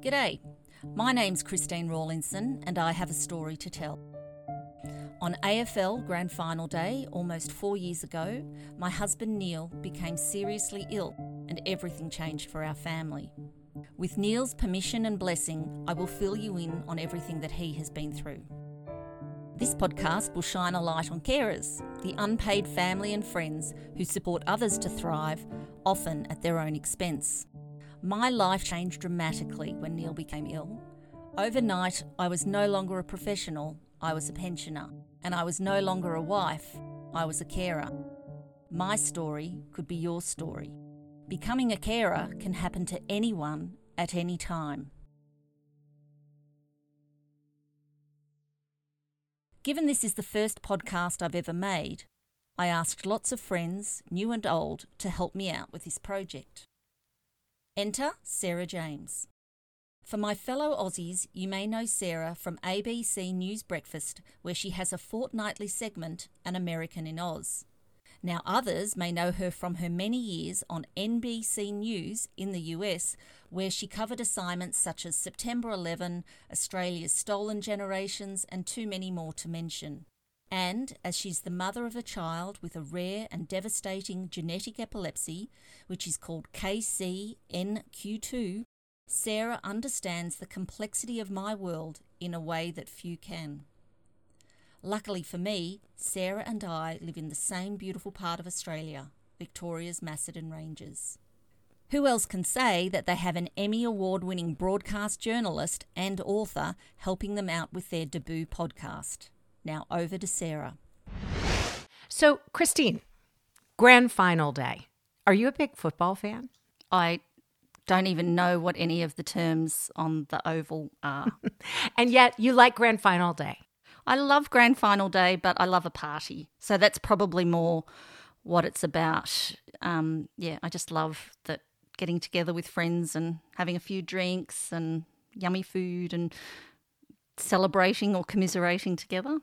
G'day, my name's Christine Rawlinson and I have a story to tell. On AFL Grand Final Day, almost 4 years ago, my husband Neil became seriously ill and everything changed for our family. With Neil's permission and blessing, I will fill you in on everything that he has been through. This podcast will shine a light on carers, the unpaid family and friends who support others to thrive, often at their own expense. My life changed dramatically when Neil became ill. Overnight, I was no longer a professional, I was a pensioner, and I was no longer a wife, I was a carer. My story could be your story. Becoming a carer can happen to anyone at any time. Given this is the first podcast I've ever made, I asked lots of friends, new and old, to help me out with this project. Enter Sarah James. For my fellow Aussies, you may know Sarah from ABC News Breakfast, where she has a fortnightly segment, An American in Oz. Now others may know her from her many years on NBC News in the US, where she covered assignments such as September 11, Australia's Stolen Generations and too many more to mention. And as she's the mother of a child with a rare and devastating genetic epilepsy, which is called KCNQ2, Sarah understands the complexity of my world in a way that few can. Luckily for me, Sarah and I live in the same beautiful part of Australia, Victoria's Macedon Ranges. Who else can say that they have an Emmy Award-winning broadcast journalist and author helping them out with their debut podcast? Now over to Sarah. So, Christine, Grand Final Day. Are you a big football fan? I don't even know what any of the terms on the oval are. And yet you like Grand Final Day. I love Grand Final Day, but I love a party. So that's probably more what it's about. I just love that getting together with friends and having a few drinks and yummy food and celebrating or commiserating together.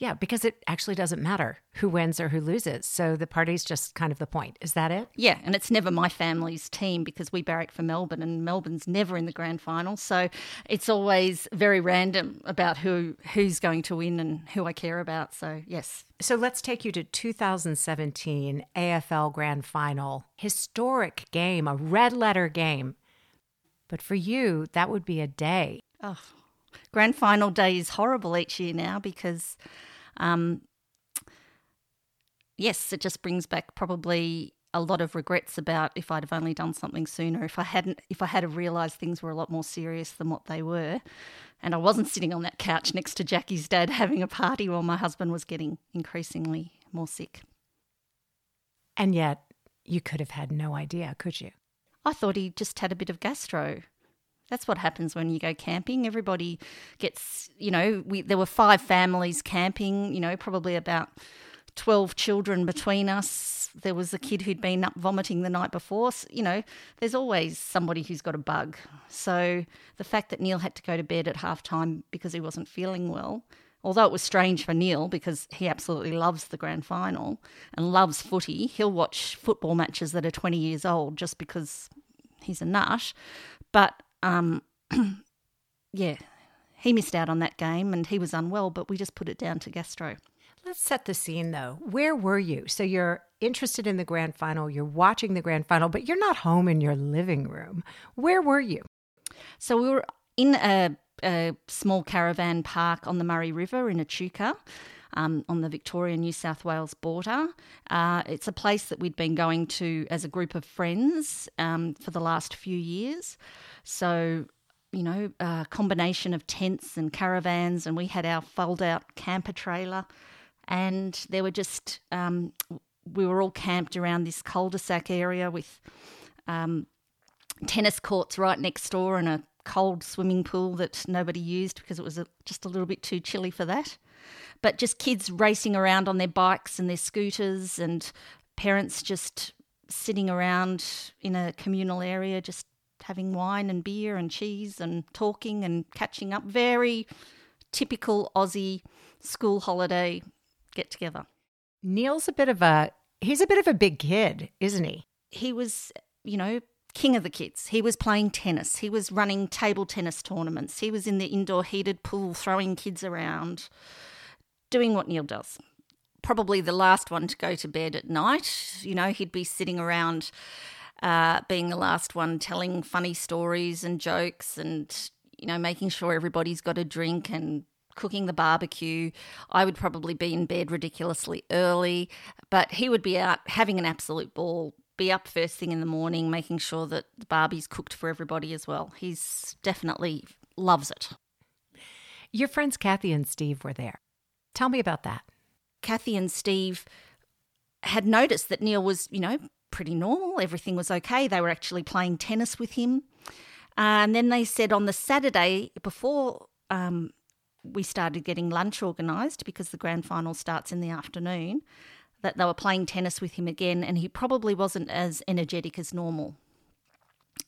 Yeah, because it actually doesn't matter who wins or who loses. So the party's just kind of the point. Is that it? Yeah, and it's never my family's team because we barrack for Melbourne and Melbourne's never in the grand final. So it's always very random about who's going to win and who I care about. So, yes. So let's take you to 2017 AFL Grand Final. Historic game, a red-letter game. But for you, that would be a day. Oh, Grand Final Day is horrible each year now because, it just brings back probably a lot of regrets about if I'd have only done something sooner, if I had realised things were a lot more serious than what they were, and I wasn't sitting on that couch next to Jackie's dad having a party while my husband was getting increasingly more sick. And yet you could have had no idea, could you? I thought he just had a bit of gastro. That's what happens when you go camping. Everybody gets, there were 5 families camping, probably about 12 children between us. There was a kid who'd been up vomiting the night before. So, there's always somebody who's got a bug. So the fact that Neil had to go to bed at halftime because he wasn't feeling well, although it was strange for Neil because he absolutely loves the grand final and loves footy. He'll watch football matches that are 20 years old just because he's a nut. But he missed out on that game and he was unwell, but we just put it down to gastro. Let's set the scene though. Where were you? So you're interested in the grand final, you're watching the grand final, but you're not home in your living room. Where were you? So we were in a small caravan park on the Murray River in Echuca. On the Victoria-New South Wales border. It's a place that we'd been going to as a group of friends for the last few years. So, a combination of tents and caravans, and we had our fold-out camper trailer, and there were just we were all camped around this cul-de-sac area with tennis courts right next door and a cold swimming pool that nobody used because it was just a little bit too chilly for that. But just kids racing around on their bikes and their scooters and parents just sitting around in a communal area just having wine and beer and cheese and talking and catching up. Very typical Aussie school holiday get-together. Neil's a bit of a big kid, isn't he? He was, king of the kids. He was playing tennis. He was running table tennis tournaments. He was in the indoor heated pool throwing kids around, doing what Neil does. Probably the last one to go to bed at night. You know, he'd be sitting around being the last one telling funny stories and jokes and, you know, making sure everybody's got a drink and cooking the barbecue. I would probably be in bed ridiculously early, but he would be out having an absolute ball, be up first thing in the morning, making sure that the barbie's cooked for everybody as well. He's definitely loves it. Your friends Kathy and Steve were there. Tell me about that. Kathy and Steve had noticed that Neil was, you know, pretty normal. Everything was okay. They were actually playing tennis with him. And then they said on the Saturday before we started getting lunch organised, because the grand final starts in the afternoon, that they were playing tennis with him again and he probably wasn't as energetic as normal.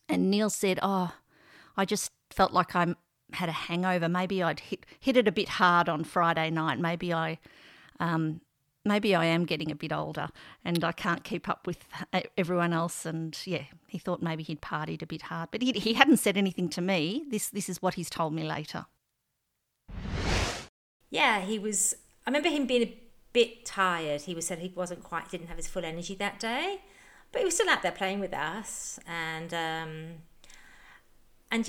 And Neil said, "Oh, I just felt like I had a hangover. Maybe I'd hit it a bit hard on Friday night. Maybe I am getting a bit older and I can't keep up with everyone else." And, yeah, he thought maybe he'd partied a bit hard. But he hadn't said anything to me. This is what he's told me later. Yeah, he was – I remember him being a bit tired. He was said he wasn't quite – didn't have his full energy that day. But he was still out there playing with us. And then, as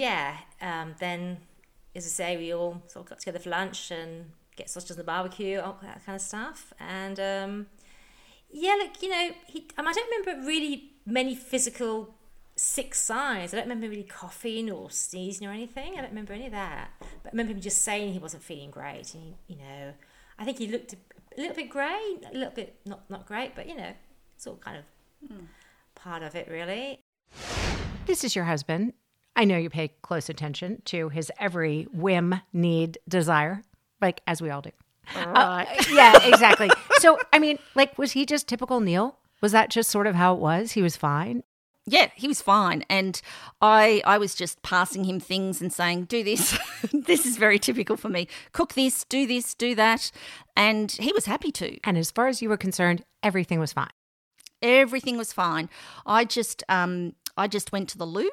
I say, we all sort of got together for lunch and – get sausages on the barbecue, all that kind of stuff. And, I don't remember really many physical sick signs. I don't remember really coughing or sneezing or anything. I don't remember any of that. But I remember him just saying he wasn't feeling great. And, you know, I think he looked a little bit grey, a little bit not great, but, you know, it's all kind of part of it, really. This is your husband. I know you pay close attention to his every whim, need, desire. Like, as we all do. All right. Yeah, exactly. So, I mean, like, was he just typical Neil? Was that just sort of how it was? He was fine? Yeah, he was fine. And I was just passing him things and saying, do this. This is very typical for me. Cook this, do that. And he was happy to. And as far as you were concerned, everything was fine? Everything was fine. I just went to the loo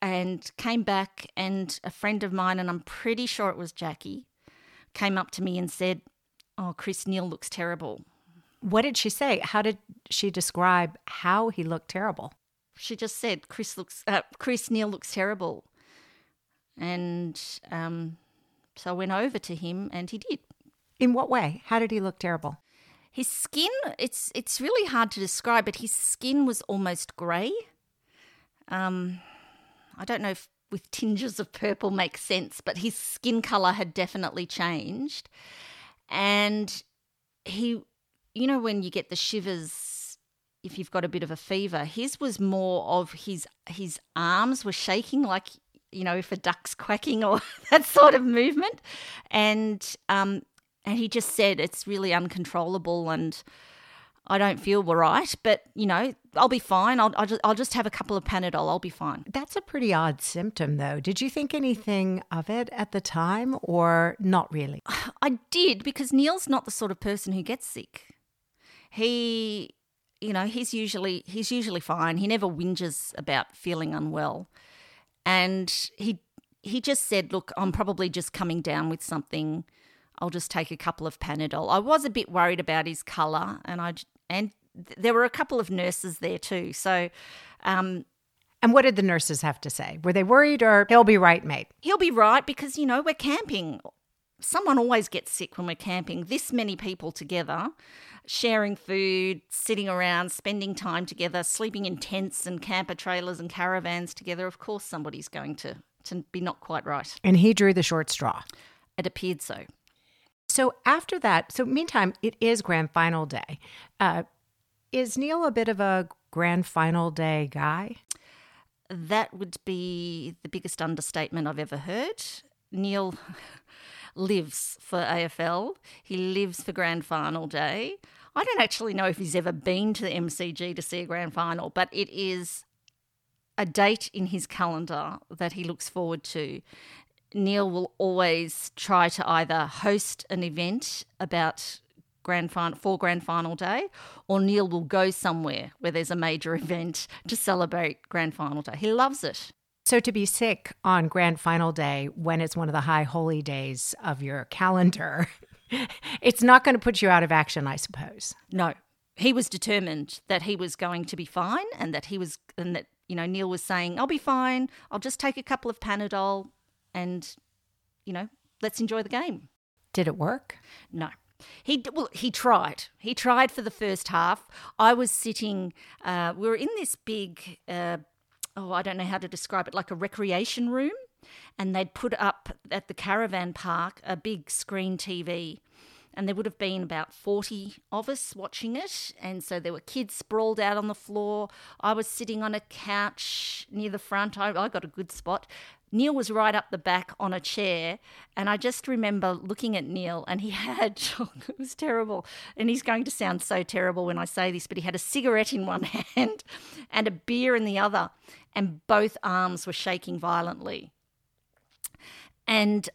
and came back, and a friend of mine, and I'm pretty sure it was Jackie, came up to me and said, "Oh, Chris, Neil looks terrible." What did she say? How did she describe how he looked terrible? She just said, Neil looks terrible." And so I went over to him, and he did. In what way? How did he look terrible? His skin, it's really hard to describe, but his skin was almost grey. I don't know if with tinges of purple makes sense, but his skin colour had definitely changed. And he, you know, when you get the shivers, if you've got a bit of a fever, his was more of his arms were shaking, like, you know, if a duck's quacking or that sort of movement. And he just said, "It's really uncontrollable and I don't feel right, but, you know, I'll be fine. I'll just have a couple of Panadol. I'll be fine." That's a pretty odd symptom, though. Did you think anything of it at the time or not really? I did, because Neil's not the sort of person who gets sick. He, you know, he's usually fine. He never whinges about feeling unwell. And he just said, "Look, I'm probably just coming down with something. I'll just take a couple of Panadol." I was a bit worried about his colour, and there were a couple of nurses there too. So, and what did the nurses have to say? Were they worried, or he'll be right, mate? He'll be right, because, you know, we're camping. Someone always gets sick when we're camping. This many people together, sharing food, sitting around, spending time together, sleeping in tents and camper trailers and caravans together. Of course, somebody's going to be not quite right. And he drew the short straw. It appeared so. So after that, meantime, it is grand final day. Is Neil a bit of a grand final day guy? That would be the biggest understatement I've ever heard. Neil lives for AFL. He lives for grand final day. I don't actually know if he's ever been to the MCG to see a grand final, but it is a date in his calendar that he looks forward to. Neil will always try to either host an event about Grand Final Day, or Neil will go somewhere where there's a major event to celebrate Grand Final Day. He loves it. So to be sick on Grand Final Day when it's one of the high holy days of your calendar, it's not going to put you out of action, I suppose. No. He was determined that he was going to be fine and that he was, and that, you know, Neil was saying, I'll be fine, I'll just take a couple of Panadol and, you know, let's enjoy the game. Did it work? No. He tried. He tried for the first half. I was sitting, we were in this big, I don't know how to describe it, like a recreation room, and they'd put up at the caravan park a big screen TV, and there would have been about 40 of us watching it, and so there were kids sprawled out on the floor. I was sitting on a couch near the front. I got a good spot. Neil was right up the back on a chair, and I just remember looking at Neil, and he had, it was terrible, and he's going to sound so terrible when I say this, but he had a cigarette in one hand and a beer in the other, and both arms were shaking violently. And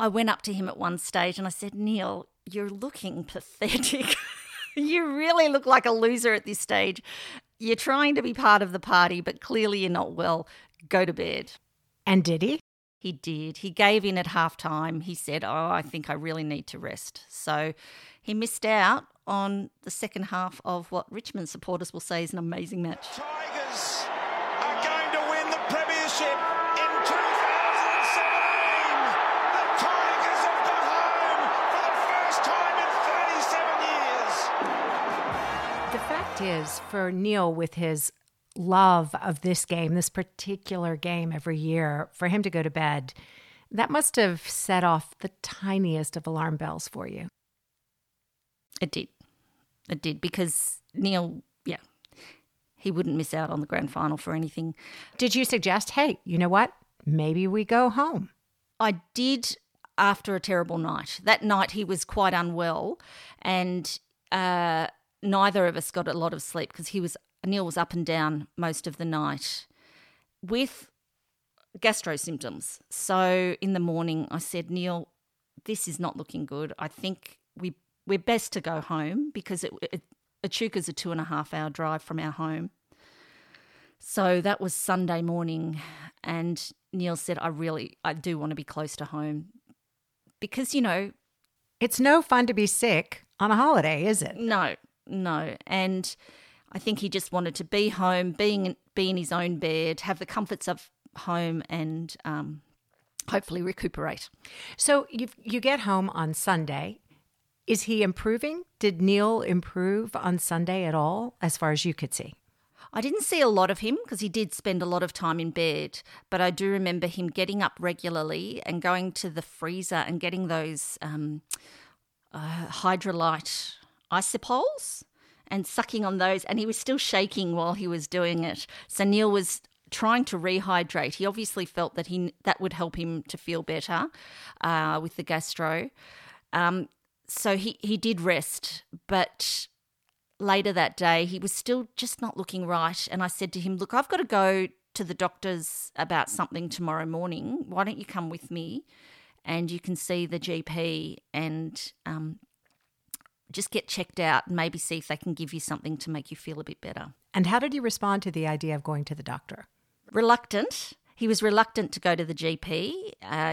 I went up to him at one stage and I said, Neil, you're looking pathetic. You really look like a loser at this stage. You're trying to be part of the party, but clearly you're not well. Go to bed. And did he? He did. He gave in at half time. He said, I think I really need to rest. So he missed out on the second half of what Richmond supporters will say is an amazing match. The Tigers are going to win the premiership in 2017. The Tigers have got home for the first time in 37 years. The fact is, for Neil, with his love of this game, this particular game every year, for him to go to bed, that must have set off the tiniest of alarm bells for you. It did. It did, because Neil, he wouldn't miss out on the grand final for anything. Did you suggest, hey, you know what, maybe we go home? I did, after a terrible night. That night he was quite unwell, and neither of us got a lot of sleep because Neil was up and down most of the night with gastro symptoms. So in the morning I said, Neil, this is not looking good. I think we're best to go home, because Echuca's a 2.5 hour drive from our home. So that was Sunday morning, and Neil said, I do want to be close to home, because, you know, it's no fun to be sick on a holiday, is it? No. And I think he just wanted to be home, be in his own bed, have the comforts of home, and hopefully recuperate. So you get home on Sunday. Is he improving? Did Neil improve on Sunday at all, as far as you could see? I didn't see a lot of him because he did spend a lot of time in bed, but I do remember him getting up regularly and going to the freezer and getting those Hydrolite isopoles, and sucking on those, and he was still shaking while he was doing it. So Neil was trying to rehydrate. He obviously felt that that would help him to feel better with the gastro. So he did rest, but later that day he was still just not looking right, and I said to him, look, I've got to go to the doctors about something tomorrow morning. Why don't you come with me and you can see the GP and just get checked out and maybe see if they can give you something to make you feel a bit better. And how did he respond to the idea of going to the doctor? Reluctant. He was reluctant to go to the GP,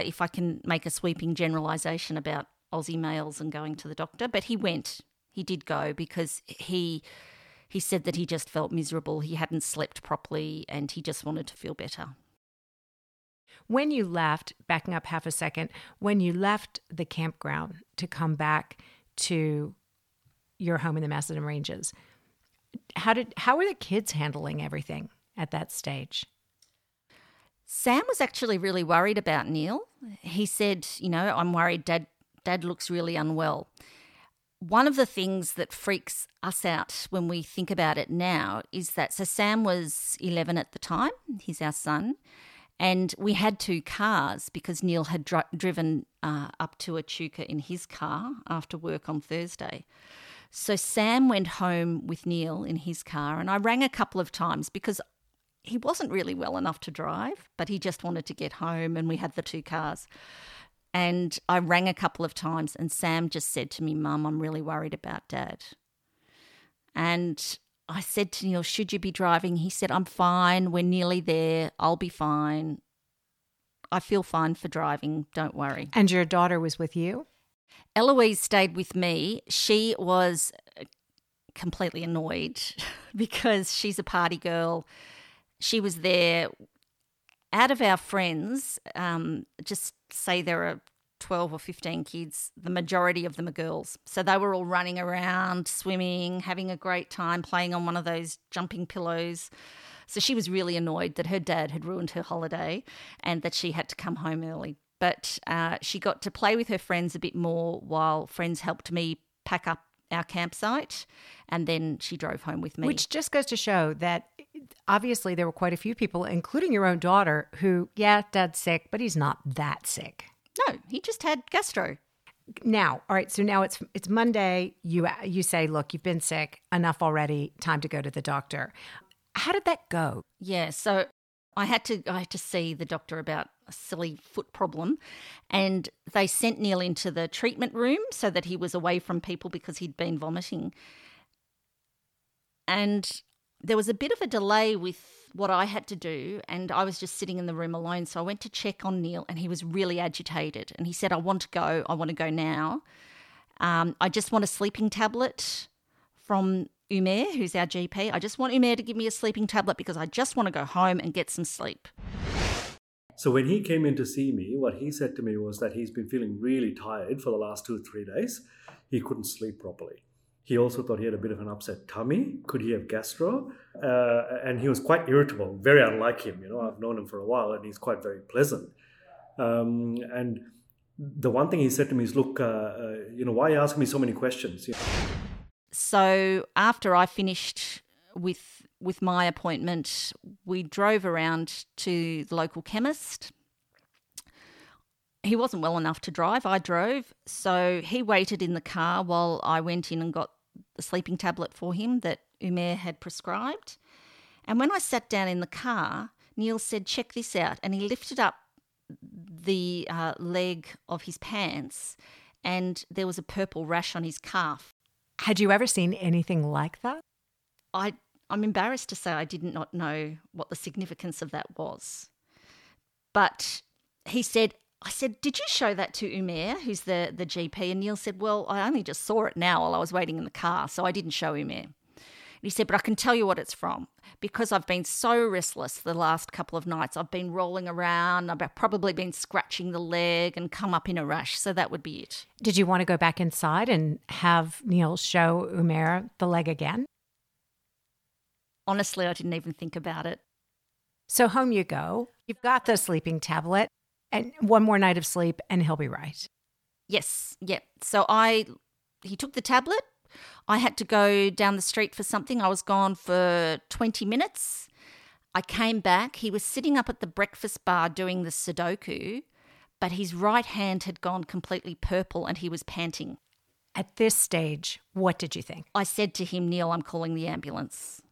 if I can make a sweeping generalisation about Aussie males and going to the doctor. But he went. He did go, because he said that he just felt miserable. He hadn't slept properly and he just wanted to feel better. When you left, backing up half a second, when you left the campground to come back to your home in the Macedon Ranges, how were the kids handling everything at that stage? Sam was actually really worried about Neil. He said, you know, I'm worried Dad looks really unwell. One of the things that freaks us out when we think about it now is that, so Sam was 11 at the time, he's our son, and we had two cars because Neil had driven up to Echuca in his car after work on Thursday. So Sam went home with Neil in his car, and I rang a couple of times because he wasn't really well enough to drive, but he just wanted to get home, and we had the two cars. And I rang a couple of times and Sam just said to me, "Mum, I'm really worried about Dad." And I said to Neil, "Should you be driving?" He said, "I'm fine. We're nearly there. I'll be fine. I feel fine for driving. Don't worry." And your daughter was with you? Eloise stayed with me. She was completely annoyed because she's a party girl. She was there. Out of our friends, just say there are 12 or 15 kids, the majority of them are girls. So they were all running around, swimming, having a great time, playing on one of those jumping pillows. So she was really annoyed that her dad had ruined her holiday and that she had to come home early. But she got to play with her friends a bit more while friends helped me pack up our campsite, and then she drove home with me. Which just goes to show that obviously there were quite a few people, including your own daughter, who, yeah, Dad's sick, but he's not that sick. No, he just had gastro. Now, all right, so now it's Monday. You say, "Look, you've been sick, enough already, time to go to the doctor." How did that go? Yeah, so I had to see the doctor about a silly foot problem, and they sent Neil into the treatment room so that he was away from people because he'd been vomiting. And there was a bit of a delay with what I had to do, and I was just sitting in the room alone. So I went to check on Neil, and he was really agitated. And he said, "I want to go. I want to go now. I just want a sleeping tablet from Umair, who's our GP. I just want Umair to give me a sleeping tablet because I just want to go home and get some sleep." So when he came in to see me, what he said to me was that he's been feeling really tired for the last 2 or 3 days. He couldn't sleep properly. He also thought he had a bit of an upset tummy. Could he have gastro? And he was quite irritable, very unlike him. You know, I've known him for a while and he's quite very pleasant. And the one thing he said to me is, "Look, why are you asking me so many questions?" So after I finished with my appointment, we drove around to the local chemist. He wasn't well enough to drive. I drove. So he waited in the car while I went in and got the sleeping tablet for him that Umair had prescribed. And when I sat down in the car, Neil said, "Check this out." And he lifted up the leg of his pants and there was a purple rash on his calf. Had you ever seen anything like that? I'm embarrassed to say I did not know what the significance of that was. But he said, I said, "Did you show that to Umair, who's the GP?" And Neil said, "Well, I only just saw it now while I was waiting in the car, so I didn't show Umair." And he said, "But I can tell you what it's from, because I've been so restless the last couple of nights. I've been rolling around. I've probably been scratching the leg and come up in a rash." So that would be it. Did you want to go back inside and have Neil show Umair the leg again? Honestly, I didn't even think about it. So home you go. You've got the sleeping tablet and one more night of sleep and he'll be right. Yes. Yep. Yeah. So he took the tablet. I had to go down the street for something. I was gone for 20 minutes. I came back. He was sitting up at the breakfast bar doing the Sudoku, but his right hand had gone completely purple and he was panting. At this stage, what did you think? I said to him, "Neil, I'm calling the ambulance."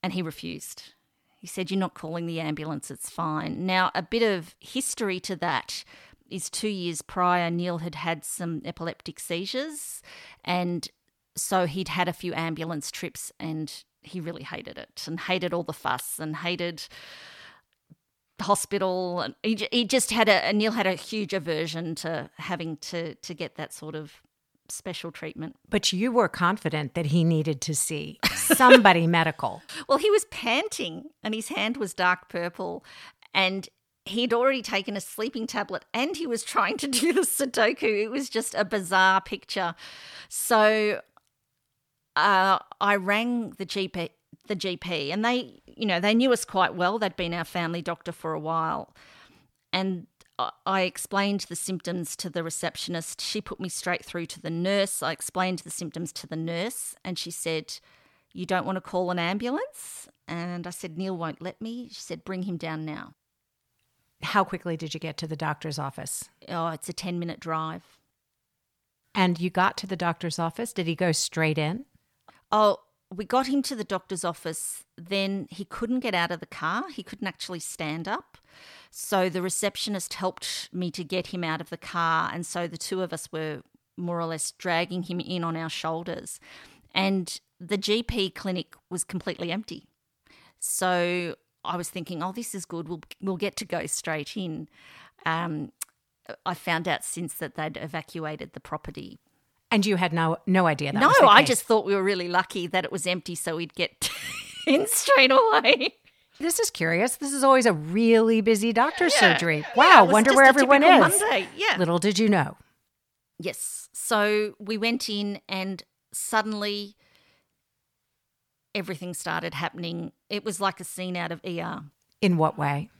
And he refused. He said, "You're not calling the ambulance, it's fine." Now, a bit of history to that is 2 years prior, Neil had had some epileptic seizures, and so he'd had a few ambulance trips and he really hated it and hated all the fuss and hated the hospital. And he just had Neil had a huge aversion to having to get that sort of special treatment. But you were confident that he needed to see somebody medical. Well, he was panting and his hand was dark purple and he'd already taken a sleeping tablet and he was trying to do the Sudoku. It was just a bizarre picture. So I rang the GP and they knew us quite well. They'd been our family doctor for a while. And I explained the symptoms to the receptionist. She put me straight through to the nurse. I explained the symptoms to the nurse and she said, "You don't want to call an ambulance?" And I said, "Neil won't let me." She said, "Bring him down now." How quickly did you get to the doctor's office? Oh, it's a 10-minute drive. And you got to the doctor's office? Did he go straight in? Oh, we got him to the doctor's office. Then he couldn't get out of the car. He couldn't actually stand up. So the receptionist helped me to get him out of the car, and so the two of us were more or less dragging him in on our shoulders. And the GP clinic was completely empty. So I was thinking, oh, this is good, we'll get to go straight in. I found out since that they'd evacuated the property. And you had no idea that was the case. I just thought we were really lucky that it was empty so we'd get in straight away. This is curious. This is always a really busy doctor's surgery. Wow, wonder where everyone is. Monday. Yeah. Little did you know. Yes. So we went in and suddenly everything started happening. It was like a scene out of ER. In what way?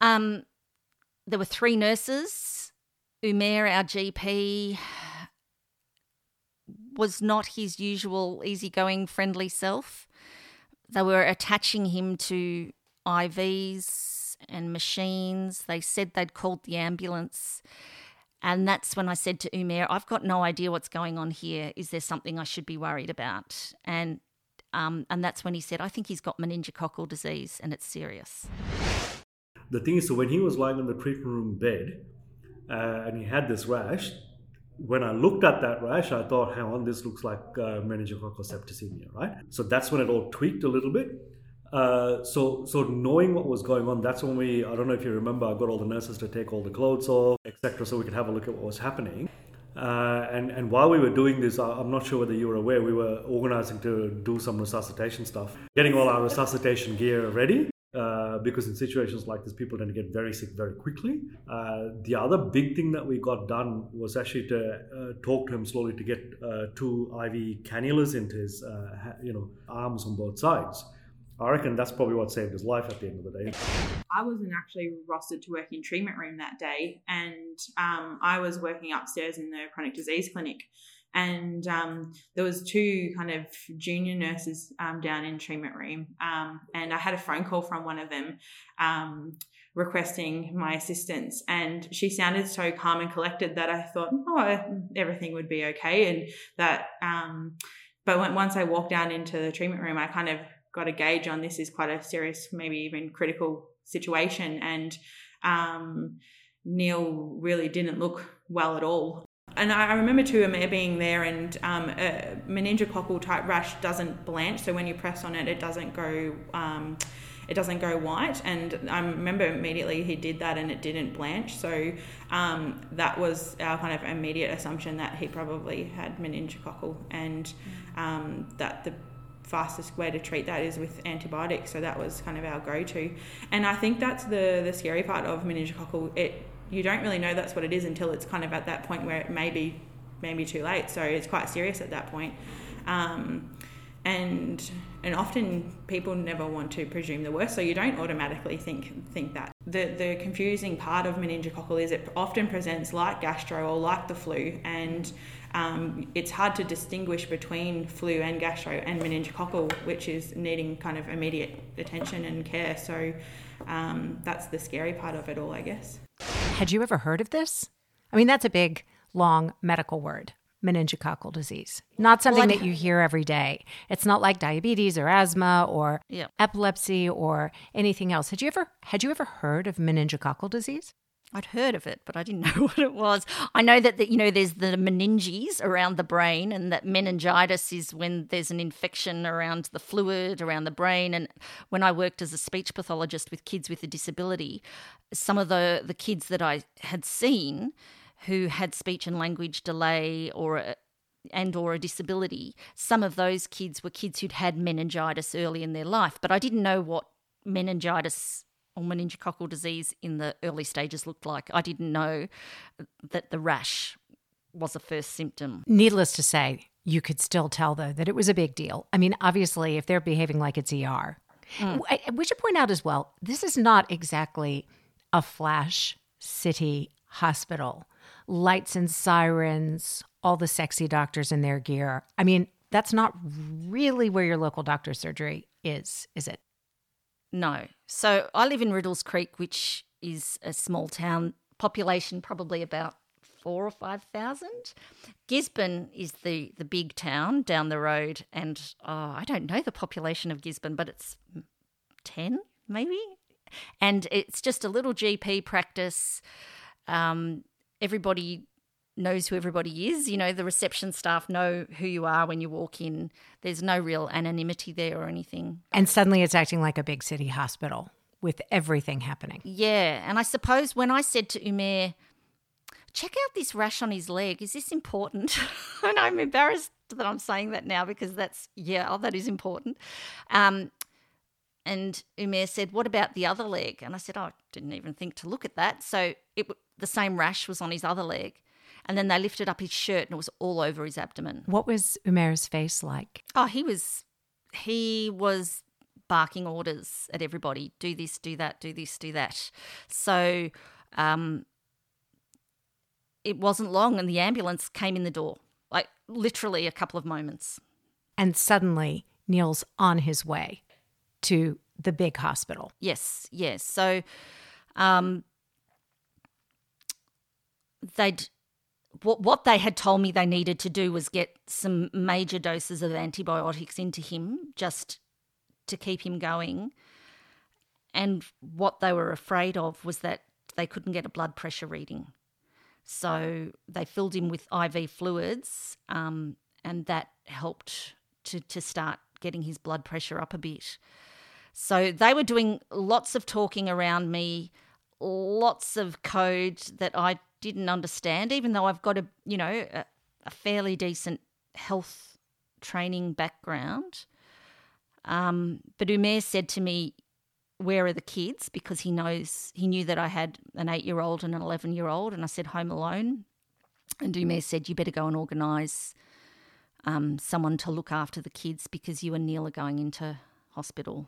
There were three nurses. Umair, our GP, was not his usual easygoing, friendly self. They were attaching him to IVs and machines. They said they'd called the ambulance. And that's when I said to Umair, I've got no idea what's going on here. Is there something I should be worried about? And that's when he said, I think he's got meningococcal disease and it's serious. The thing is, so when he was lying on the treatment room bed and he had this rash, when I looked at that rash, I thought, hang on, this looks like meningococcal septicemia, right? So that's when it all tweaked a little bit. So knowing what was going on, that's when I don't know if you remember, I got all the nurses to take all the clothes off, etc., so we could have a look at what was happening. And while we were doing this, I'm not sure whether you were aware, we were organising to do some resuscitation stuff, getting all our resuscitation gear ready. Because in situations like this, people tend to get very sick very quickly. The other big thing that we got done was actually to talk to him slowly to get two IV cannulas into his arms on both sides. I reckon that's probably what saved his life at the end of the day. I wasn't actually rostered to work in treatment room that day, and I was working upstairs in the chronic disease clinic. And there was two kind of junior nurses down in treatment room, and I had a phone call from one of them requesting my assistance, and she sounded so calm and collected that I thought, oh, everything would be okay. And that, but once I walked down into the treatment room, I kind of got a gauge on this is quite a serious, maybe even critical situation, and Neil really didn't look well at all. And I remember too, Umair being there, and a meningococcal type rash doesn't blanch, so when you press on it, it doesn't go white. And I remember immediately he did that, and it didn't blanch. So that was our kind of immediate assumption that he probably had meningococcal, and that the fastest way to treat that is with antibiotics. So that was kind of our go-to. And I think that's the scary part of meningococcal. You don't really know that's what it is until it's kind of at that point where it may be too late. So it's quite serious at that point. And often people never want to presume the worst, so you don't automatically think that. The confusing part of meningococcal is it often presents like gastro or like the flu, and it's hard to distinguish between flu and gastro and meningococcal, which is needing kind of immediate attention and care. So that's the scary part of it all, I guess. Had you ever heard of this? I mean, that's a big, long medical word, meningococcal disease. Not something that you hear every day. It's not like diabetes or asthma or epilepsy or anything else. Had you ever heard of meningococcal disease? I'd heard of it, but I didn't know what it was. I know that there's the meninges around the brain, and that meningitis is when there's an infection around the fluid, around the brain. And when I worked as a speech pathologist with kids with a disability, some of the kids that I had seen who had speech and language delay or a disability, some of those kids were kids who'd had meningitis early in their life. But I didn't know what meningitis or meningococcal disease in the early stages looked like. I didn't know that the rash was a first symptom. Needless to say, you could still tell, though, that it was a big deal. I mean, obviously, if they're behaving like it's ER. Mm. We should point out as well, this is not exactly a flash city hospital. Lights and sirens, all the sexy doctors in their gear. I mean, that's not really where your local doctor's surgery is it? No. So I live in Riddles Creek, which is a small town, population probably about 4,000 or 5,000. Gisborne is the big town down the road, and I don't know the population of Gisborne, but it's 10 maybe. And it's just a little GP practice. Everybody knows who everybody is. You know, the reception staff know who you are when you walk in. There's no real anonymity there or anything. And suddenly it's acting like a big city hospital with everything happening. Yeah, and I suppose when I said to Umair, check out this rash on his leg, is this important? And I'm embarrassed that I'm saying that now because that's, that is important. And Umair said, what about the other leg? And I said, I didn't even think to look at that. So the same rash was on his other leg. And then they lifted up his shirt and it was all over his abdomen. What was Umair's face like? Oh, he was barking orders at everybody, do this, do that, do this, do that. So it wasn't long and the ambulance came in the door, like literally a couple of moments. And suddenly Neil's on his way to the big hospital. Yes. So what they had told me they needed to do was get some major doses of antibiotics into him just to keep him going. And what they were afraid of was that they couldn't get a blood pressure reading. So they filled him with IV fluids and that helped to start getting his blood pressure up a bit. So they were doing lots of talking around me, lots of code that I didn't understand, even though I've got a fairly decent health training background. But Umair said to me, where are the kids? Because he knew that I had an 8-year-old and an 11-year-old, and I said home alone. And Umair said, you better go and organise someone to look after the kids because you and Neil are going into hospital.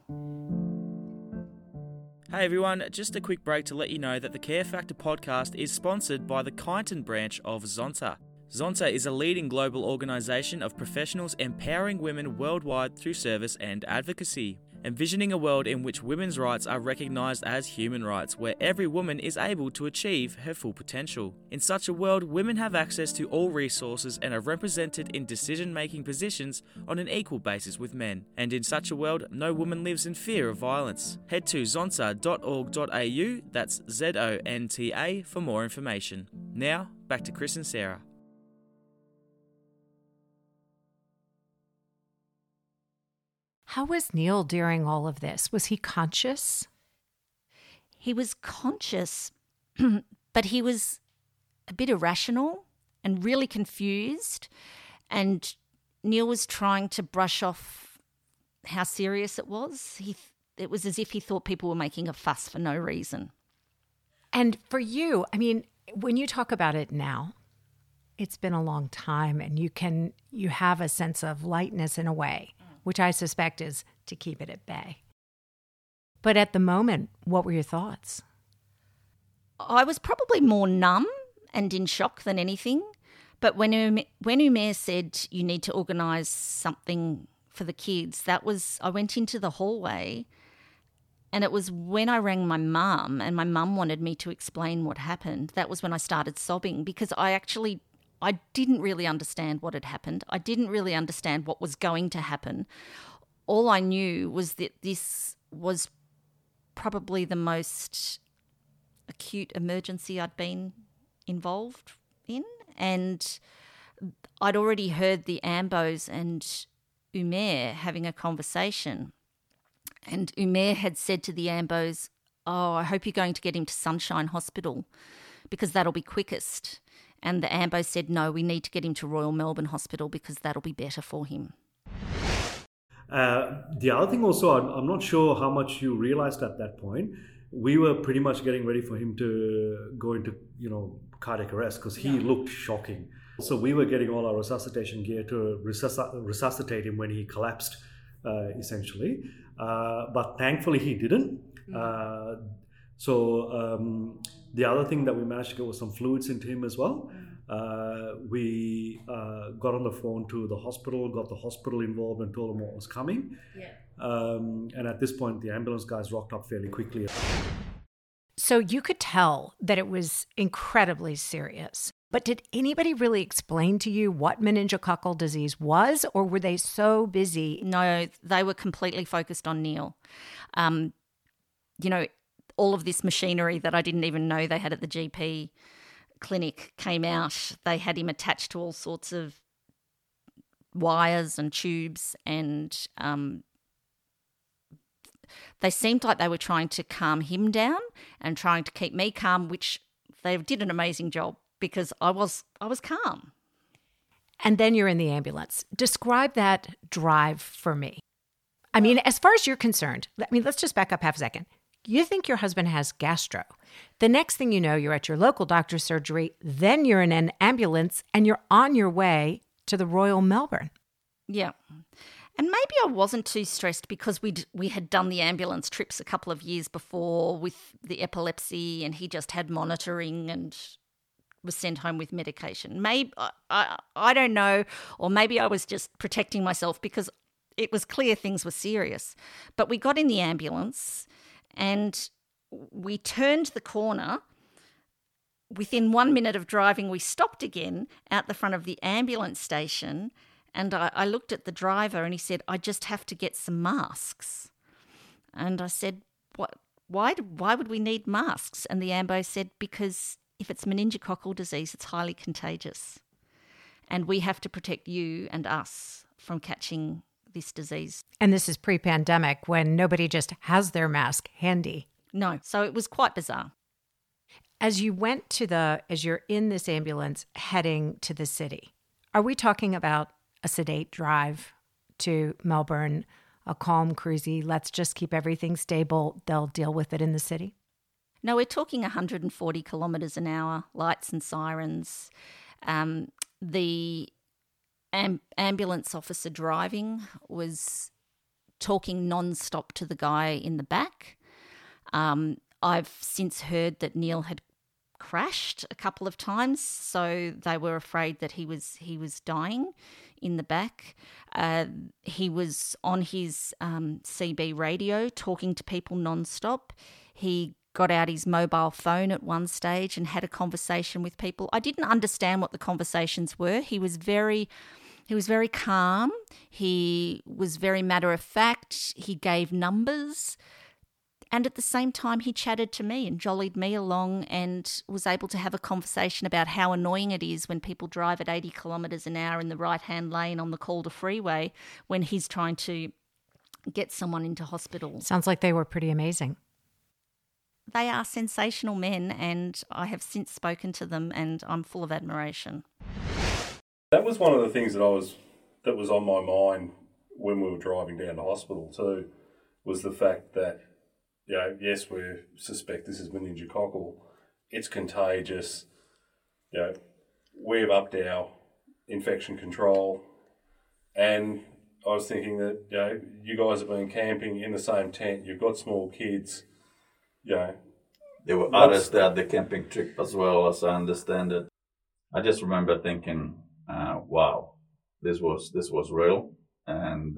Hey everyone, just a quick break to let you know that the Care Factor podcast is sponsored by the Kyneton branch of Zonta. Zonta is a leading global organisation of professionals empowering women worldwide through service and advocacy, envisioning a world in which women's rights are recognised as human rights, where every woman is able to achieve her full potential. In such a world, women have access to all resources and are represented in decision-making positions on an equal basis with men. And in such a world, no woman lives in fear of violence. Head to zonta.org.au, that's Z-O-N-T-A, for more information. Now, back to Chris and Sarah. How was Neil during all of this? Was he conscious? He was conscious, but he was a bit irrational and really confused. And Neil was trying to brush off how serious it was. It was as if he thought people were making a fuss for no reason. And for you, I mean, when you talk about it now, it's been a long time and you have a sense of lightness in a way, which I suspect is to keep it at bay. But at the moment, what were your thoughts? I was probably more numb and in shock than anything. But when Umair said you need to organise something for the kids, I went into the hallway and it was when I rang my mum and my mum wanted me to explain what happened. That was when I started sobbing because I didn't really understand what had happened. I didn't really understand what was going to happen. All I knew was that this was probably the most acute emergency I'd been involved in. And I'd already heard the Ambos and Umair having a conversation. And Umair had said to the Ambos, oh, I hope you're going to get him to Sunshine Hospital because that'll be quickest. And the AMBO said, no, we need to get him to Royal Melbourne Hospital because that'll be better for him. The other thing also, I'm not sure how much you realised at that point, we were pretty much getting ready for him to go into, cardiac arrest because he looked shocking. So we were getting all our resuscitation gear to resuscitate him when he collapsed, essentially. But thankfully he didn't. Mm-hmm. The other thing that we managed to get was some fluids into him as well. We got on the phone to the hospital, got the hospital involved and told them what was coming. Yeah. And at this point, the ambulance guys rocked up fairly quickly. So you could tell that it was incredibly serious. But did anybody really explain to you what meningococcal disease was, or were they so busy? No, they were completely focused on Neil. all of this machinery that I didn't even know they had at the GP clinic came out. They had him attached to all sorts of wires and tubes, and they seemed like they were trying to calm him down and trying to keep me calm, which they did an amazing job because I was calm. And then you're in the ambulance. Describe that drive for me. I mean, as far as you're concerned, let's just back up half a second. You think your husband has gastro. The next thing you know, you're at your local doctor's surgery, then you're in an ambulance and you're on your way to the Royal Melbourne. Yeah. And maybe I wasn't too stressed because we had done the ambulance trips a couple of years before with the epilepsy, and he just had monitoring and was sent home with medication. Maybe, I don't know, or maybe I was just protecting myself because it was clear things were serious. But we got in the ambulance and we turned the corner. Within 1 minute of driving, we stopped again out the front of the ambulance station. And I looked at the driver and he said, "I just have to get some masks." And I said, "What? Why would we need masks?" And the ambo said, "Because if it's meningococcal disease, it's highly contagious. And we have to protect you and us from catching this disease." And this is pre-pandemic when nobody just has their mask handy. No. So it was quite bizarre. As you're in this ambulance heading to the city, are we talking about a sedate drive to Melbourne, a calm, cruisy, let's just keep everything stable, they'll deal with it in the city? No, we're talking 140 kilometres an hour, lights and sirens. The ambulance officer driving was talking non-stop to the guy in the back. I've since heard that Neil had crashed a couple of times, so they were afraid that he was dying in the back. He was on his CB radio talking to people non-stop. He got out his mobile phone at one stage and had a conversation with people. I didn't understand what the conversations were. He was very calm. He was very matter of fact. He gave numbers. And at the same time, he chatted to me and jollied me along and was able to have a conversation about how annoying it is when people drive at 80 kilometres an hour in the right-hand lane on the Calder Freeway when he's trying to get someone into hospital. Sounds like they were pretty amazing. They are sensational men, and I have since spoken to them, and I'm full of admiration. That was one of the things that was on my mind when we were driving down to hospital too, was the fact that, you know, yes, we suspect this is meningococcal. It's contagious. You know, we've upped our infection control. And I was thinking that, you know, you guys have been camping in the same tent. You've got small kids. You know, there were others that had the camping trip as well, as I understand it. I just remember thinking, wow, this was real. And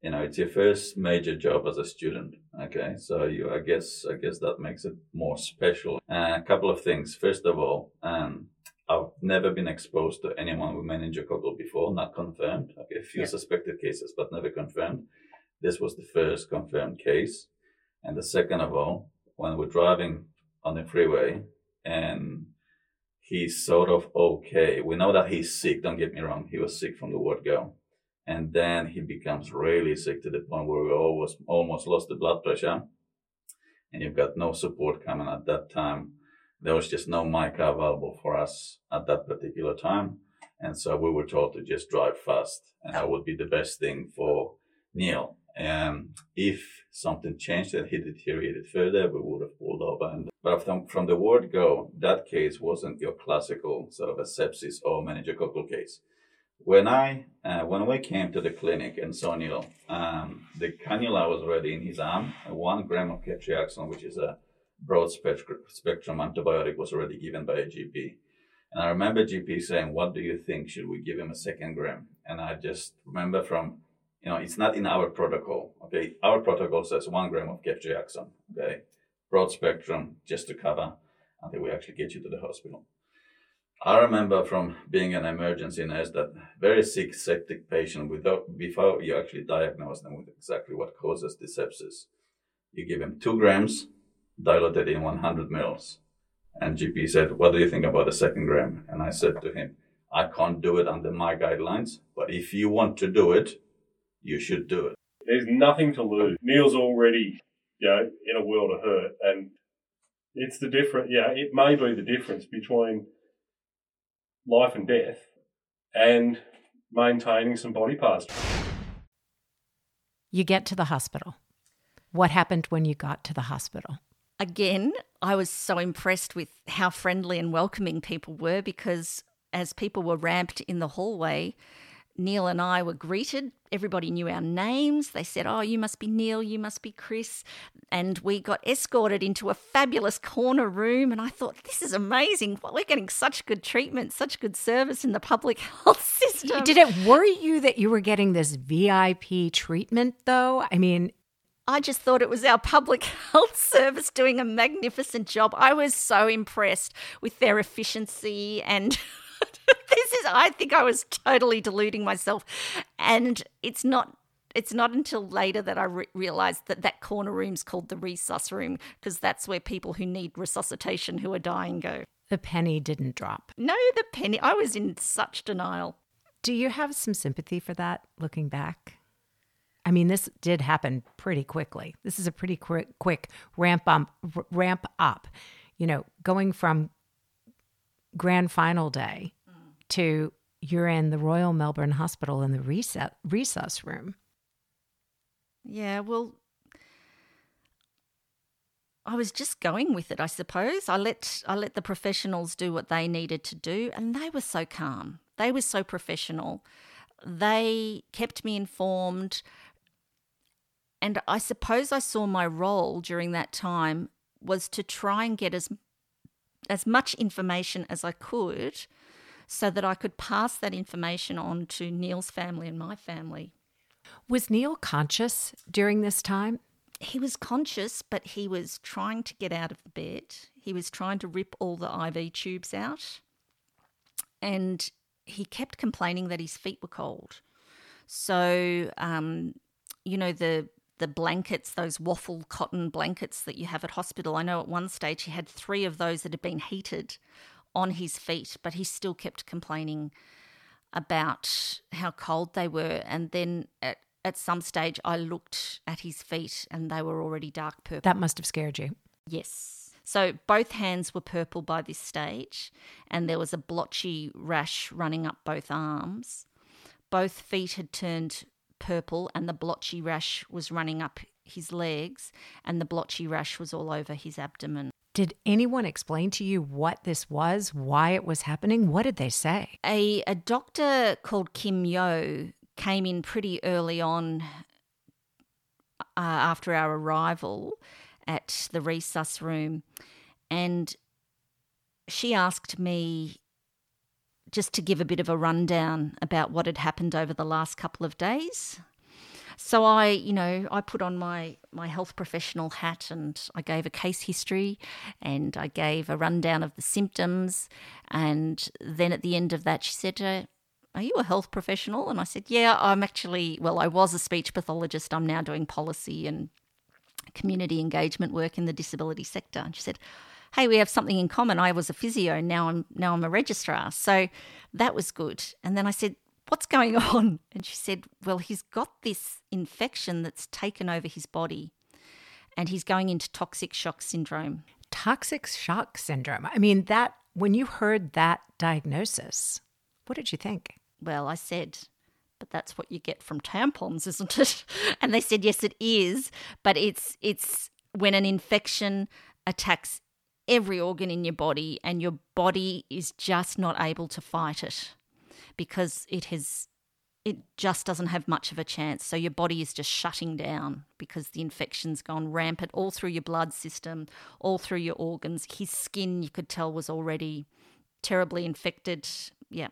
you know, it's your first major job as a student, okay? So I guess that makes it more special. A couple of things. First of all, I've never been exposed to anyone with meningococcal before, not confirmed. Okay, a few suspected cases, but never confirmed. This was the first confirmed case. And the second of all, when we're driving on the freeway and he's sort of okay, we know that he's sick, don't get me wrong, he was sick from the word go. And then he becomes really sick to the point where we almost lost the blood pressure. And you've got no support coming at that time. There was just no mica available for us at that particular time. And so we were told to just drive fast. And that would be the best thing for Neil. If something changed and he deteriorated further, we would have pulled over. But from the word go, that case wasn't your classical sort of a sepsis or meningococcal case. When we came to the clinic and saw Neil, the cannula was already in his arm. 1 gram of ceftriaxone, which is a broad spectrum antibiotic, was already given by a GP. And I remember GP saying, "What do you think? Should we give him a 2nd gram? And I just remember from, you know, it's not in our protocol. Okay, our protocol says 1 gram of ceftriaxone. Okay, broad spectrum, just to cover until we actually get you to the hospital. I remember from being an emergency nurse that very sick septic patient, before you actually diagnose them with exactly what causes the sepsis, You give him 2 grams, diluted in 100 mils. And GP said, what do you think about the second gram? And I said to him, I can't do it under my guidelines, but if you want to do it, you should do it. There's nothing to lose. Neil's already, you know, in a world of hurt. And it's the difference, yeah, it may be the difference between life and death and maintaining some body parts. You get to the hospital. What happened when you got to the hospital? Again, I was so impressed with how friendly and welcoming people were, because as people were ramped in the hallway, Neil and I were greeted. Everybody knew our names. They said, oh, you must be Neil, you must be Chris. And we got escorted into a fabulous corner room. And I thought, this is amazing. We're getting such good treatment, such good service in the public health system. Did it worry you that you were getting this VIP treatment, though? I mean, I just thought it was our public health service doing a magnificent job. I was so impressed with their efficiency and... I think I was totally deluding myself, and it's not until later that I realised that corner room's called the resus room, because that's where people who need resuscitation who are dying go. The penny didn't drop. No, the penny. I was in such denial. Do you have some sympathy for that looking back? I mean, this did happen pretty quickly. This is a pretty quick ramp up. You know, going from grand final day to you're in the Royal Melbourne Hospital in the resus room. Yeah, well, I was just going with it, I suppose. I let the professionals do what they needed to do, and they were so calm. They were so professional. They kept me informed, and I suppose I saw my role during that time was to try and get as much information as I could, so that I could pass that information on to Neil's family and my family. Was Neil conscious during this time? He was conscious, but he was trying to get out of the bed. He was trying to rip all the IV tubes out. And he kept complaining that his feet were cold. So, you know, the blankets, those waffle cotton blankets that you have at hospital. I know at one stage he had 3 of those that had been heated on his feet, but he still kept complaining about how cold they were. And then at some stage I looked at his feet and they were already dark purple. That must have scared you. Yes. So both hands were purple by this stage, and there was a blotchy rash running up both arms. Both feet had turned purple and the blotchy rash was running up his legs, and the blotchy rash was all over his abdomen. Did anyone explain to you what this was, why it was happening? What did they say? A doctor called Kim Yo came in pretty early on after our arrival at the resus room, and she asked me just to give a bit of a rundown about what had happened over the last couple of days. So I put on my health professional hat, and I gave a case history and I gave a rundown of the symptoms. And then at the end of that, she said, are you a health professional? And I said, yeah, I was a speech pathologist. I'm now doing policy and community engagement work in the disability sector. And she said, hey, we have something in common. I was a physio and now I'm a registrar. So that was good. And then I said, what's going on? And she said, well, he's got this infection that's taken over his body and he's going into toxic shock syndrome. Toxic shock syndrome. I mean, that when you heard that diagnosis, what did you think? Well, I said, but that's what you get from tampons, isn't it? And they said, yes, it is, but it's when an infection attacks every organ in your body and your body is just not able to fight it, because it just doesn't have much of a chance. So your body is just shutting down because the infection's gone rampant all through your blood system, all through your organs. His skin, you could tell, was already terribly infected. Yeah,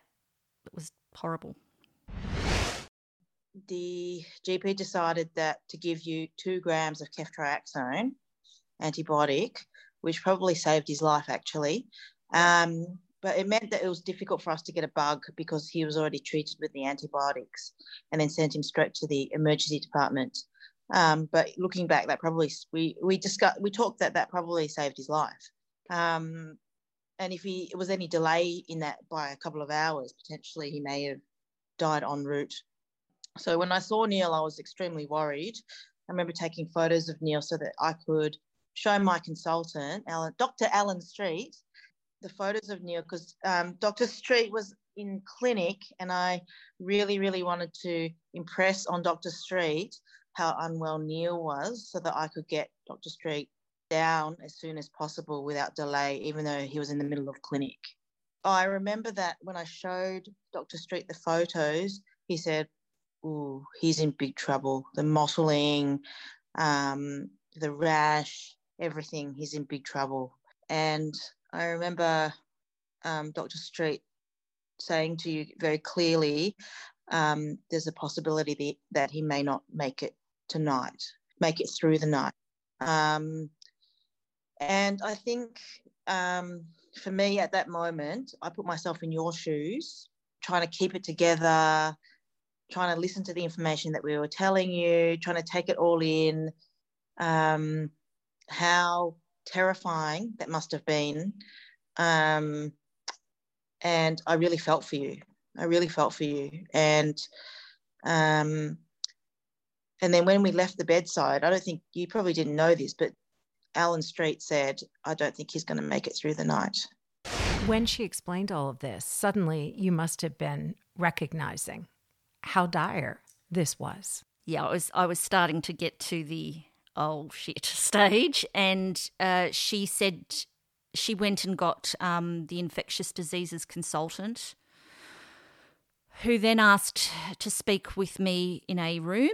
it was horrible. The GP decided that to give you 2 grams of ceftriaxone antibiotic, which probably saved his life, actually. But it meant that it was difficult for us to get a bug because he was already treated with the antibiotics, and then sent him straight to the emergency department But looking back, that probably, we talked that probably saved his life. And if it was any delay in that by a couple of hours, potentially he may have died en route. So when I saw Neil, I was extremely worried. I remember taking photos of Neil so that I could show my consultant, Dr. Alan Street, the photos of Neil, because Dr. Street was in clinic and I really, really wanted to impress on Dr. Street how unwell Neil was so that I could get Dr. Street down as soon as possible without delay, even though he was in the middle of clinic. I remember that when I showed Dr. Street the photos, he said, "Ooh, he's in big trouble. The mottling, the rash, everything, he's in big trouble." And I remember Dr. Street saying to you very clearly, there's a possibility that he may not make it through the night. And I think for me at that moment, I put myself in your shoes, trying to keep it together, trying to listen to the information that we were telling you, trying to take it all in, how terrifying that must have been. And I really felt for you. And then when we left the bedside, I don't think, you probably didn't know this, but Alan Street said, "I don't think he's going to make it through the night." When she explained all of this, suddenly you must have been recognizing how dire this was. Yeah, I was starting to get to the "oh shit" stage, and she said she went and got the infectious diseases consultant, who then asked to speak with me in a room,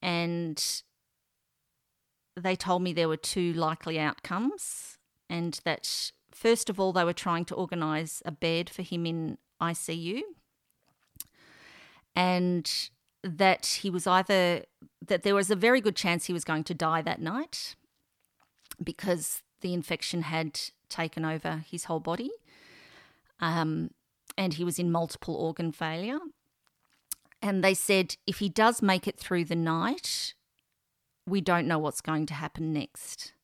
and they told me there were two likely outcomes, and that first of all they were trying to organise a bed for him in ICU, and that there was a very good chance he was going to die that night because the infection had taken over his whole body, and he was in multiple organ failure. And they said, if he does make it through the night, we don't know what's going to happen next.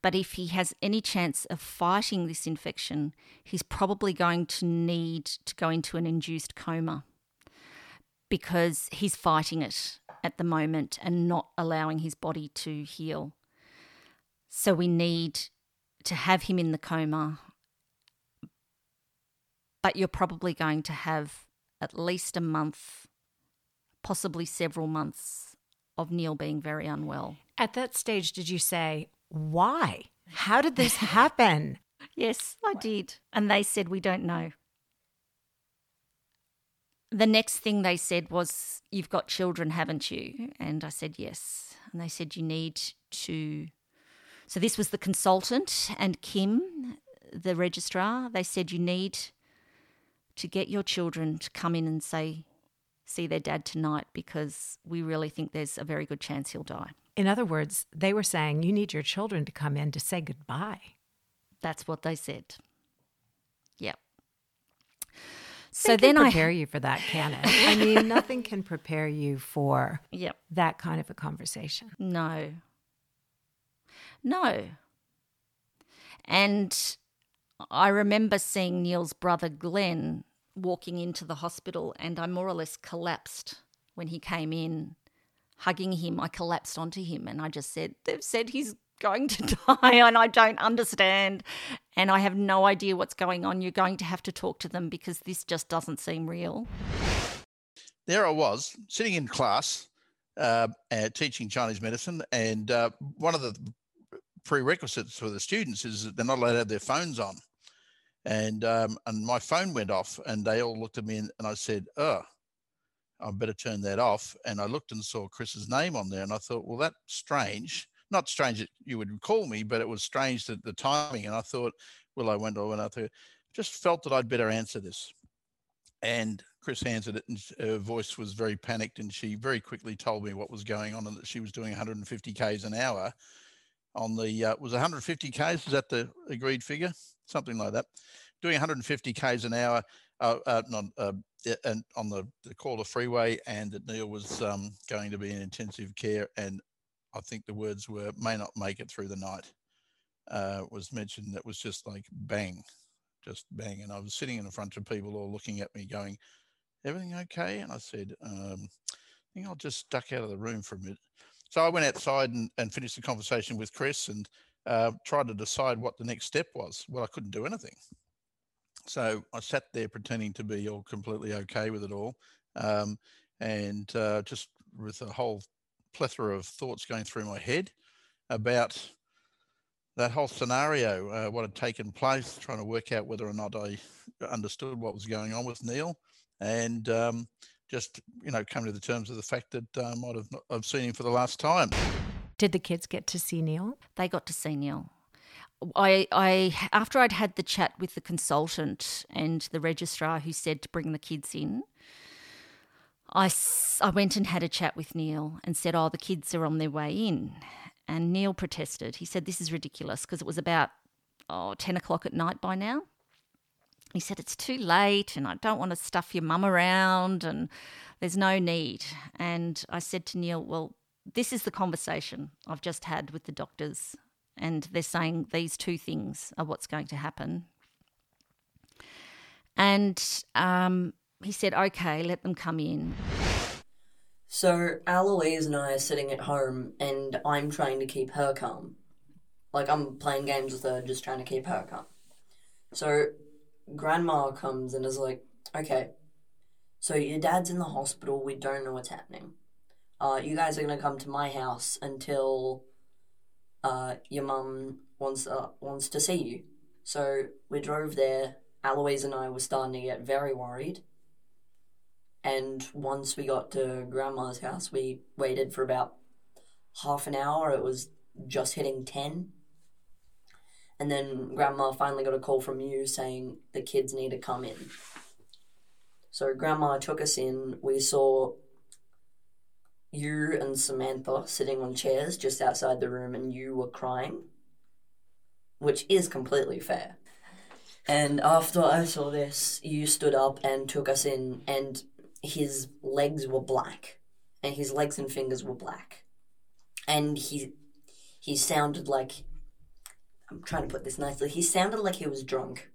But if he has any chance of fighting this infection, he's probably going to need to go into an induced coma, because he's fighting it at the moment and not allowing his body to heal. So we need to have him in the coma, but you're probably going to have at least a month, possibly several months, of Neil being very unwell. At that stage, did you say, "Why? How did this happen?" Yes, I did. And they said, "We don't know." The next thing they said was, "You've got children, haven't you?" And I said, "Yes." And they said, "You need to..." So this was the consultant and Kim, the registrar. They said, "You need to get your children to come in and see their dad tonight, because we really think there's a very good chance he'll die." In other words, they were saying, "You need your children to come in to say goodbye." That's what they said. Yep. So then I prepare you for that, can it? I mean, nothing can prepare you for that kind of a conversation. No. And I remember seeing Neil's brother Glenn walking into the hospital, and I more or less collapsed when he came in, hugging him. I collapsed onto him and I just said, "They've said he's going to die and I don't understand, and I have no idea what's going on. You're going to have to talk to them because this just doesn't seem real." There I was sitting in class teaching Chinese medicine, and one of the prerequisites for the students is that they're not allowed to have their phones on. And my phone went off, and they all looked at me, and I said, "Oh, I better turn that off." And I looked and saw Chris's name on there, and I thought, well, that's strange. Not strange that you would call me, but it was strange that the timing. And I thought, well, I went over, and I thought, just felt that I'd better answer this. And Chris answered it, and her voice was very panicked, and she very quickly told me what was going on, and that she was doing 150 Ks an hour on the, was 150 Ks, is that the agreed figure? Something like that. Doing 150 Ks an hour and on the Calder Freeway, and that Neil was going to be in intensive care and I think the words were, may not make it through the night, was mentioned. That was just like bang, just bang. And I was sitting in front of people all looking at me going, everything okay? And I said, I think I'll just duck out of the room for a minute. So I went outside and finished the conversation with Chris and tried to decide what the next step was. Well, I couldn't do anything. So I sat there pretending to be all completely okay with it all. And just with a whole plethora of thoughts going through my head about that whole scenario, what had taken place, trying to work out whether or not I understood what was going on with Neil, and just, you know, come to the terms of the fact that I might have not, I've seen him for the last time. Did the kids get to see Neil? They got to see Neil. I after I'd had the chat with the consultant and the registrar who said to bring the kids in, I went and had a chat with Neil and said, oh, the kids are on their way in. And Neil protested. He said, this is ridiculous, because it was about 10 o'clock at night by now. He said, it's too late and I don't want to stuff your mum around and there's no need. And I said to Neil, well, this is the conversation I've just had with the doctors and they're saying these two things are what's going to happen. And he said, okay, let them come in. So Eloise and I are sitting at home and I'm trying to keep her calm. Like, I'm playing games with her, just trying to keep her calm. So Grandma comes and is like, okay, so your dad's in the hospital, we don't know what's happening. You guys are going to come to my house until your mum wants to see you. So we drove there. Eloise and I were starting to get very worried. And once we got to Grandma's house, we waited for about half an hour. It was just hitting 10. And then Grandma finally got a call from you saying the kids need to come in. So Grandma took us in. We saw you and Samantha sitting on chairs just outside the room and you were crying, which is completely fair. And after I saw this, you stood up and took us in, and his legs were black, and his legs and fingers were black, and he sounded like, I'm trying to put this nicely, he sounded like he was drunk,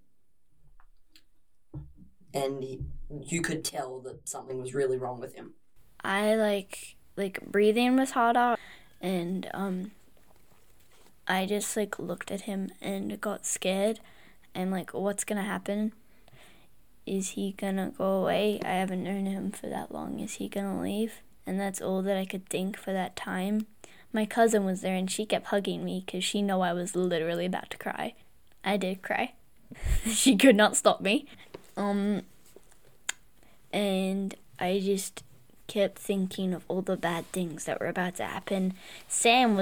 and you could tell that something was really wrong with him. I like breathing was harder, and I just like looked at him and got scared, and like, what's gonna happen? Is he gonna go away? I haven't known him for that long. Is he gonna leave? And that's all that I could think for that time. My cousin was there and she kept hugging me because she knew I was literally about to cry. I did cry. She could not stop me. And I just kept thinking of all the bad things that were about to happen. Sam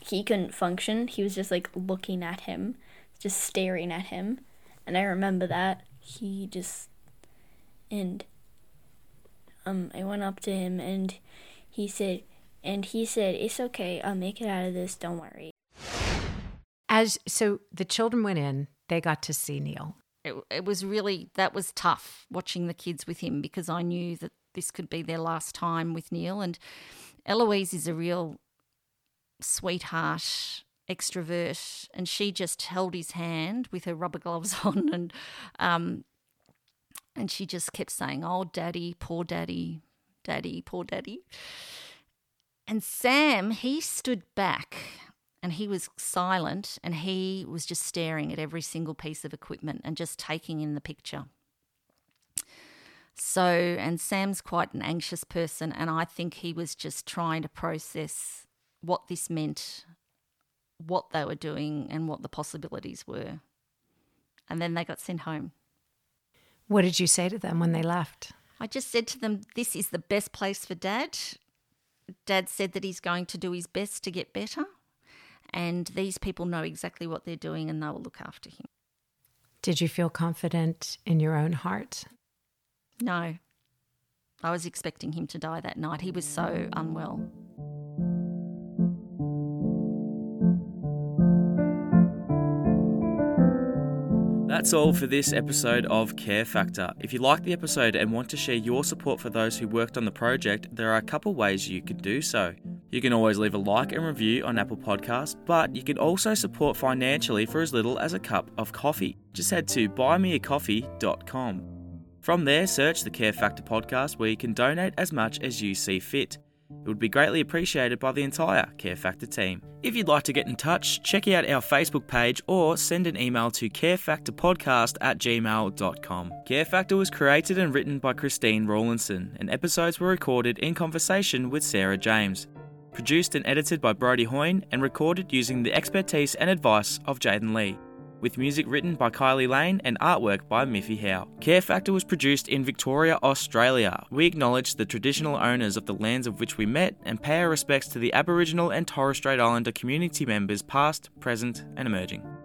he couldn't function. He was just like looking at him, just staring at him. And I remember that. I went up to him and he said, it's okay, I'll make it out of this, don't worry. So the children went in, they got to see Neil. It was really, that was tough watching the kids with him, because I knew that this could be their last time with Neil. And Eloise is a real sweetheart, extrovert, and she just held his hand with her rubber gloves on, and she just kept saying, oh, Daddy, poor Daddy, Daddy, poor Daddy. And Sam, he stood back and he was silent and he was just staring at every single piece of equipment and just taking in the picture. So, and Sam's quite an anxious person, and I think he was just trying to process what this meant, what they were doing and what the possibilities were. And then they got sent home. What did you say to them when they left? I just said to them, this is the best place for Dad. Dad said that he's going to do his best to get better, and these people know exactly what they're doing and they will look after him. Did you feel confident in your own heart? No. I was expecting him to die that night. He was so unwell. That's all for this episode of Care Factor. If you like the episode and want to share your support for those who worked on the project, there are a couple ways you can do so. You can always leave a like and review on Apple Podcasts, but you can also support financially for as little as a cup of coffee. Just head to buymeacoffee.com. From there, search the Care Factor podcast where you can donate as much as you see fit. It would be greatly appreciated by the entire Care Factor team. If you'd like to get in touch, check out our Facebook page or send an email to carefactorpodcast@gmail.com. Care Factor was created and written by Christine Rawlinson, and episodes were recorded in conversation with Sarah James. Produced and edited by Brody Hoyne and recorded using the expertise and advice of Jaden Lee, with music written by Kylie Lane and artwork by Miffy Howe. Care Factor was produced in Victoria, Australia. We acknowledge the traditional owners of the lands of which we met and pay our respects to the Aboriginal and Torres Strait Islander community members past, present and emerging.